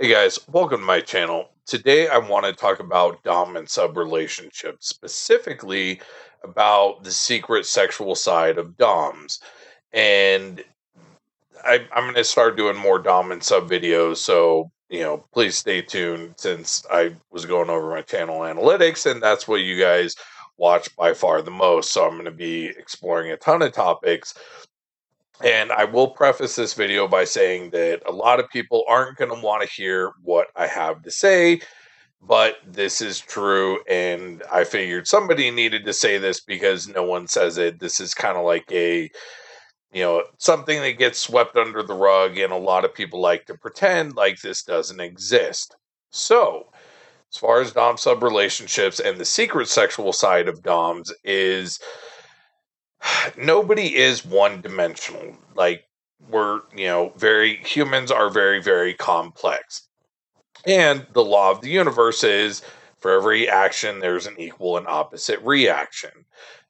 Hey guys, welcome to my channel. Today I want to talk about dom and sub relationships, specifically about the secret sexual side of doms. And I'm going to start doing more dom and sub videos, so please stay tuned, since I was going over my channel analytics and that's what you guys watch by far the most. So I'm going to be exploring a ton of topics. And I will preface this video by saying that a lot of people aren't going to want to hear what I have to say, but this is true, and I figured somebody needed to say this because no one says it. This is kind of like a, something that gets swept under the rug, and a lot of people like to pretend like this doesn't exist. So, as far as dom-sub relationships and the secret sexual side of doms is, nobody is one-dimensional. Like, we're, humans are very, very complex. And the law of the universe is, for every action, there's an equal and opposite reaction.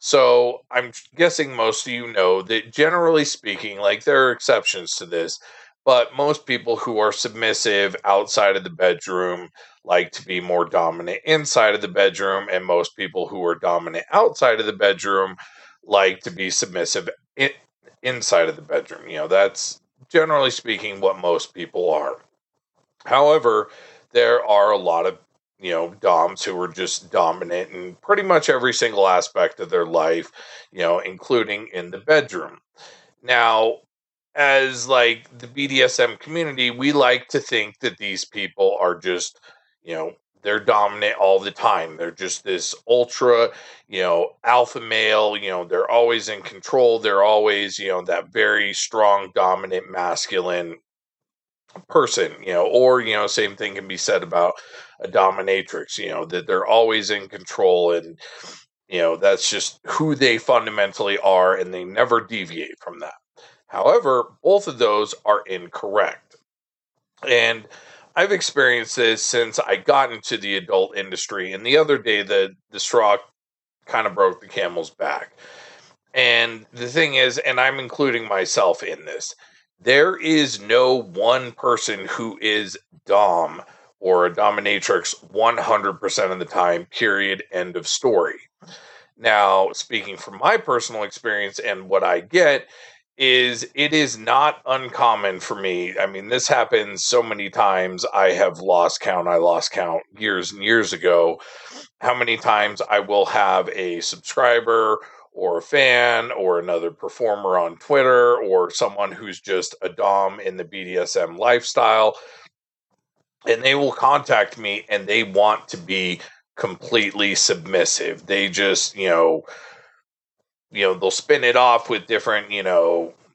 So, I'm guessing most of you know that, generally speaking, like, there are exceptions to this, but most people who are submissive outside of the bedroom like to be more dominant inside of the bedroom, and most people who are dominant outside of the bedroom like to be submissive inside of the bedroom. That's generally speaking what most people are. However, there are a lot of, doms who are just dominant in pretty much every single aspect of their life, including in the bedroom. Now, as like the BDSM community, we like to think that these people are just, they're dominant all the time. They're just this ultra, alpha male, they're always in control. They're always, that very strong, dominant, masculine person, or, same thing can be said about a dominatrix, that they're always in control, and, that's just who they fundamentally are, and they never deviate from that. However, both of those are incorrect. And I've experienced this since I got into the adult industry, and the other day the straw kind of broke the camel's back. And the thing is, and I'm including myself in this, there is no one person who is dom or a dominatrix 100% of the time, period, end of story. Now, speaking from my personal experience and what I get, is it is not uncommon for me. I mean, this happens so many times. I have lost count. I lost count years and years ago how many times I will have a subscriber or a fan or another performer on Twitter or someone who's just a dom in the BDSM lifestyle, and they will contact me and they want to be completely submissive. They just, they'll spin it off with different,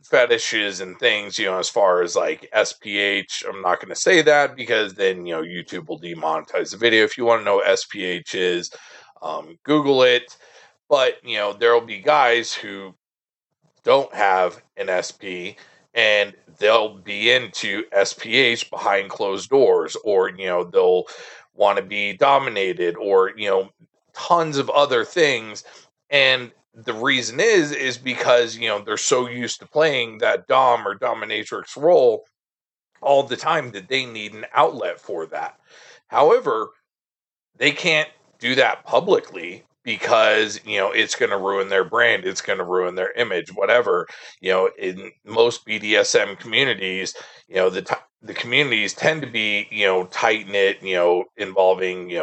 fetishes and things, as far as like SPH. I'm not going to say that because then, YouTube will demonetize the video. If you want to know what SPH is, Google it. But, there'll be guys who don't have an SP and they'll be into SPH behind closed doors, or, they'll want to be dominated, or, tons of other things. And the reason is because, they're so used to playing that dom or dominatrix role all the time that they need an outlet for that. However, they can't do that publicly because, it's going to ruin their brand. It's going to ruin their image, whatever. In most BDSM communities, the communities tend to be, tight-knit, involving,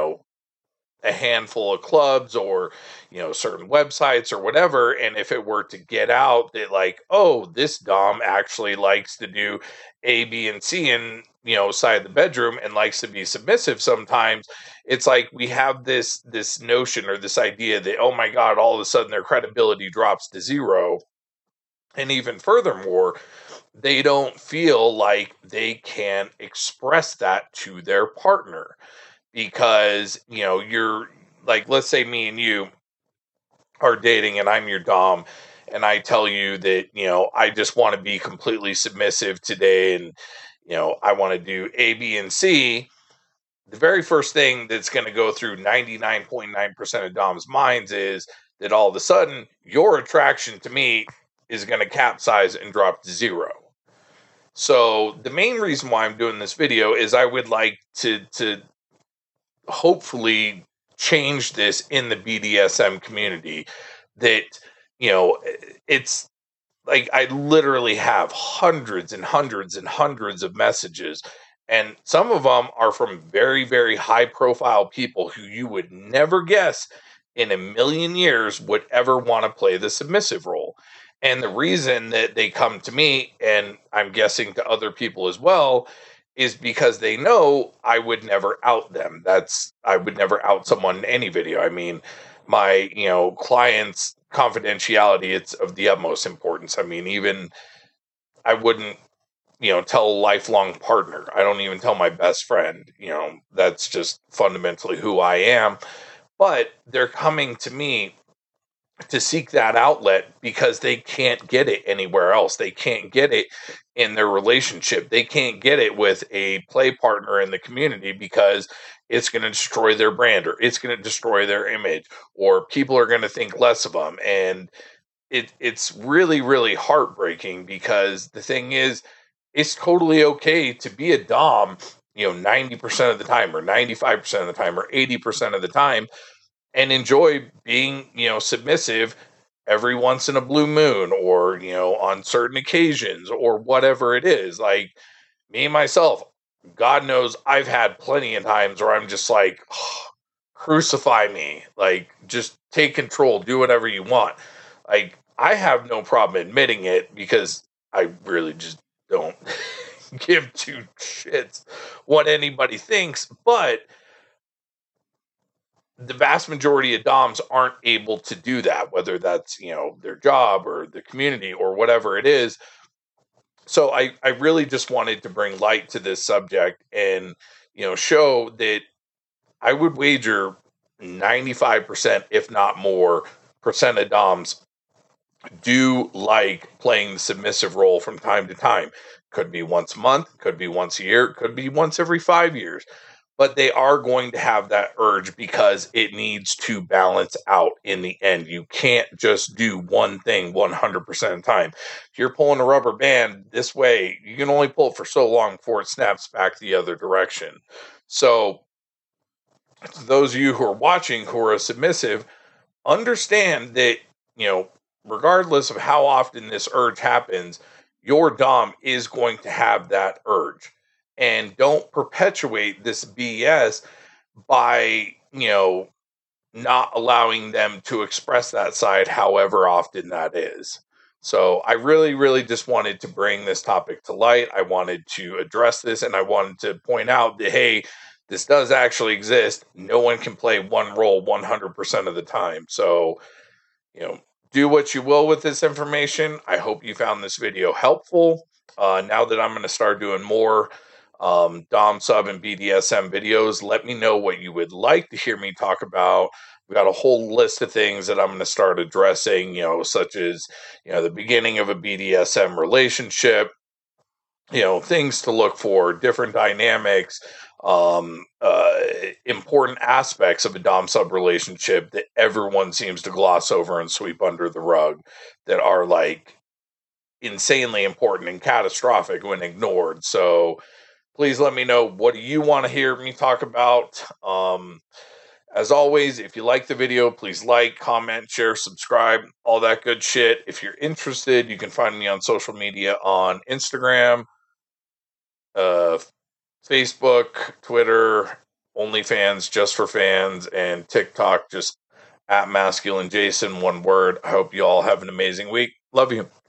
a handful of clubs or, certain websites or whatever. And if it were to get out that like, oh, this dom actually likes to do A, B, and C in, side the bedroom and likes to be submissive sometimes, it's like we have this notion or this idea that, oh my God, all of a sudden their credibility drops to zero. And even furthermore, they don't feel like they can express that to their partner. Because, you're like, let's say me and you are dating and I'm your dom and I tell you that, I just want to be completely submissive today and, I want to do A, B, and C. The very first thing that's going to go through 99.9% of dom's minds is that all of a sudden your attraction to me is going to capsize and drop to zero. So the main reason why I'm doing this video is I would like to hopefully change this in the BDSM community, that, you know, it's like I literally have hundreds and hundreds and hundreds of messages, and some of them are from very, very high profile people who you would never guess in a million years would ever want to play the submissive role. And the reason that they come to me, and I'm guessing to other people as well, is because they know I would never out them. I would never out someone in any video. I mean, my, you know, clients' confidentiality, it's of the utmost importance. I mean, even I wouldn't, you know, tell a lifelong partner. I don't even tell my best friend. You know, that's just fundamentally who I am. But they're coming to me to seek that outlet because they can't get it anywhere else. They can't get it in their relationship. They can't get it with a play partner in the community because it's going to destroy their brand, or it's going to destroy their image, or people are going to think less of them. And it's really, really heartbreaking, because the thing is, it's totally okay to be a dom, you know, 90% of the time, or 95% of the time, or 80% of the time, and enjoy being, you know, submissive every once in a blue moon, or, you know, on certain occasions, or whatever it is. Like me, myself, God knows I've had plenty of times where I'm just like, oh, crucify me. Like, just take control, do whatever you want. Like, I have no problem admitting it, because I really just don't give two shits what anybody thinks. But the vast majority of doms aren't able to do that, whether that's, you know, their job or the community or whatever it is. So I really just wanted to bring light to this subject and, you know, show that I would wager 95%, if not more, percent of doms do like playing the submissive role from time to time. Could be once a month, could be once a year, could be once every 5 years. But they are going to have that urge because it needs to balance out in the end. You can't just do one thing 100% of the time. If you're pulling a rubber band this way, you can only pull it for so long before it snaps back the other direction. So those of you who are watching who are submissive, understand that, you know, regardless of how often this urge happens, your dom is going to have that urge. And don't perpetuate this BS by, you know, not allowing them to express that side however often that is. So I really, really just wanted to bring this topic to light. I wanted to address this, and I wanted to point out that, hey, this does actually exist. No one can play one role 100% of the time. So, you know, do what you will with this information. I hope you found this video helpful. Now that I'm going to start doing more Dom, Sub, and BDSM videos, let me know what you would like to hear me talk about. We've got a whole list of things that I'm going to start addressing, you know, such as, you know, the beginning of a BDSM relationship, you know, things to look for, different dynamics, important aspects of a Dom Sub relationship that everyone seems to gloss over and sweep under the rug that are like insanely important and catastrophic when ignored. So please let me know, what do you want to hear me talk about? As always, if you like the video, please like, comment, share, subscribe, all that good shit. If you're interested, you can find me on social media on Instagram, Facebook, Twitter, OnlyFans, Just for Fans, and TikTok, just @MasculineJason, one word. I hope you all have an amazing week. Love you.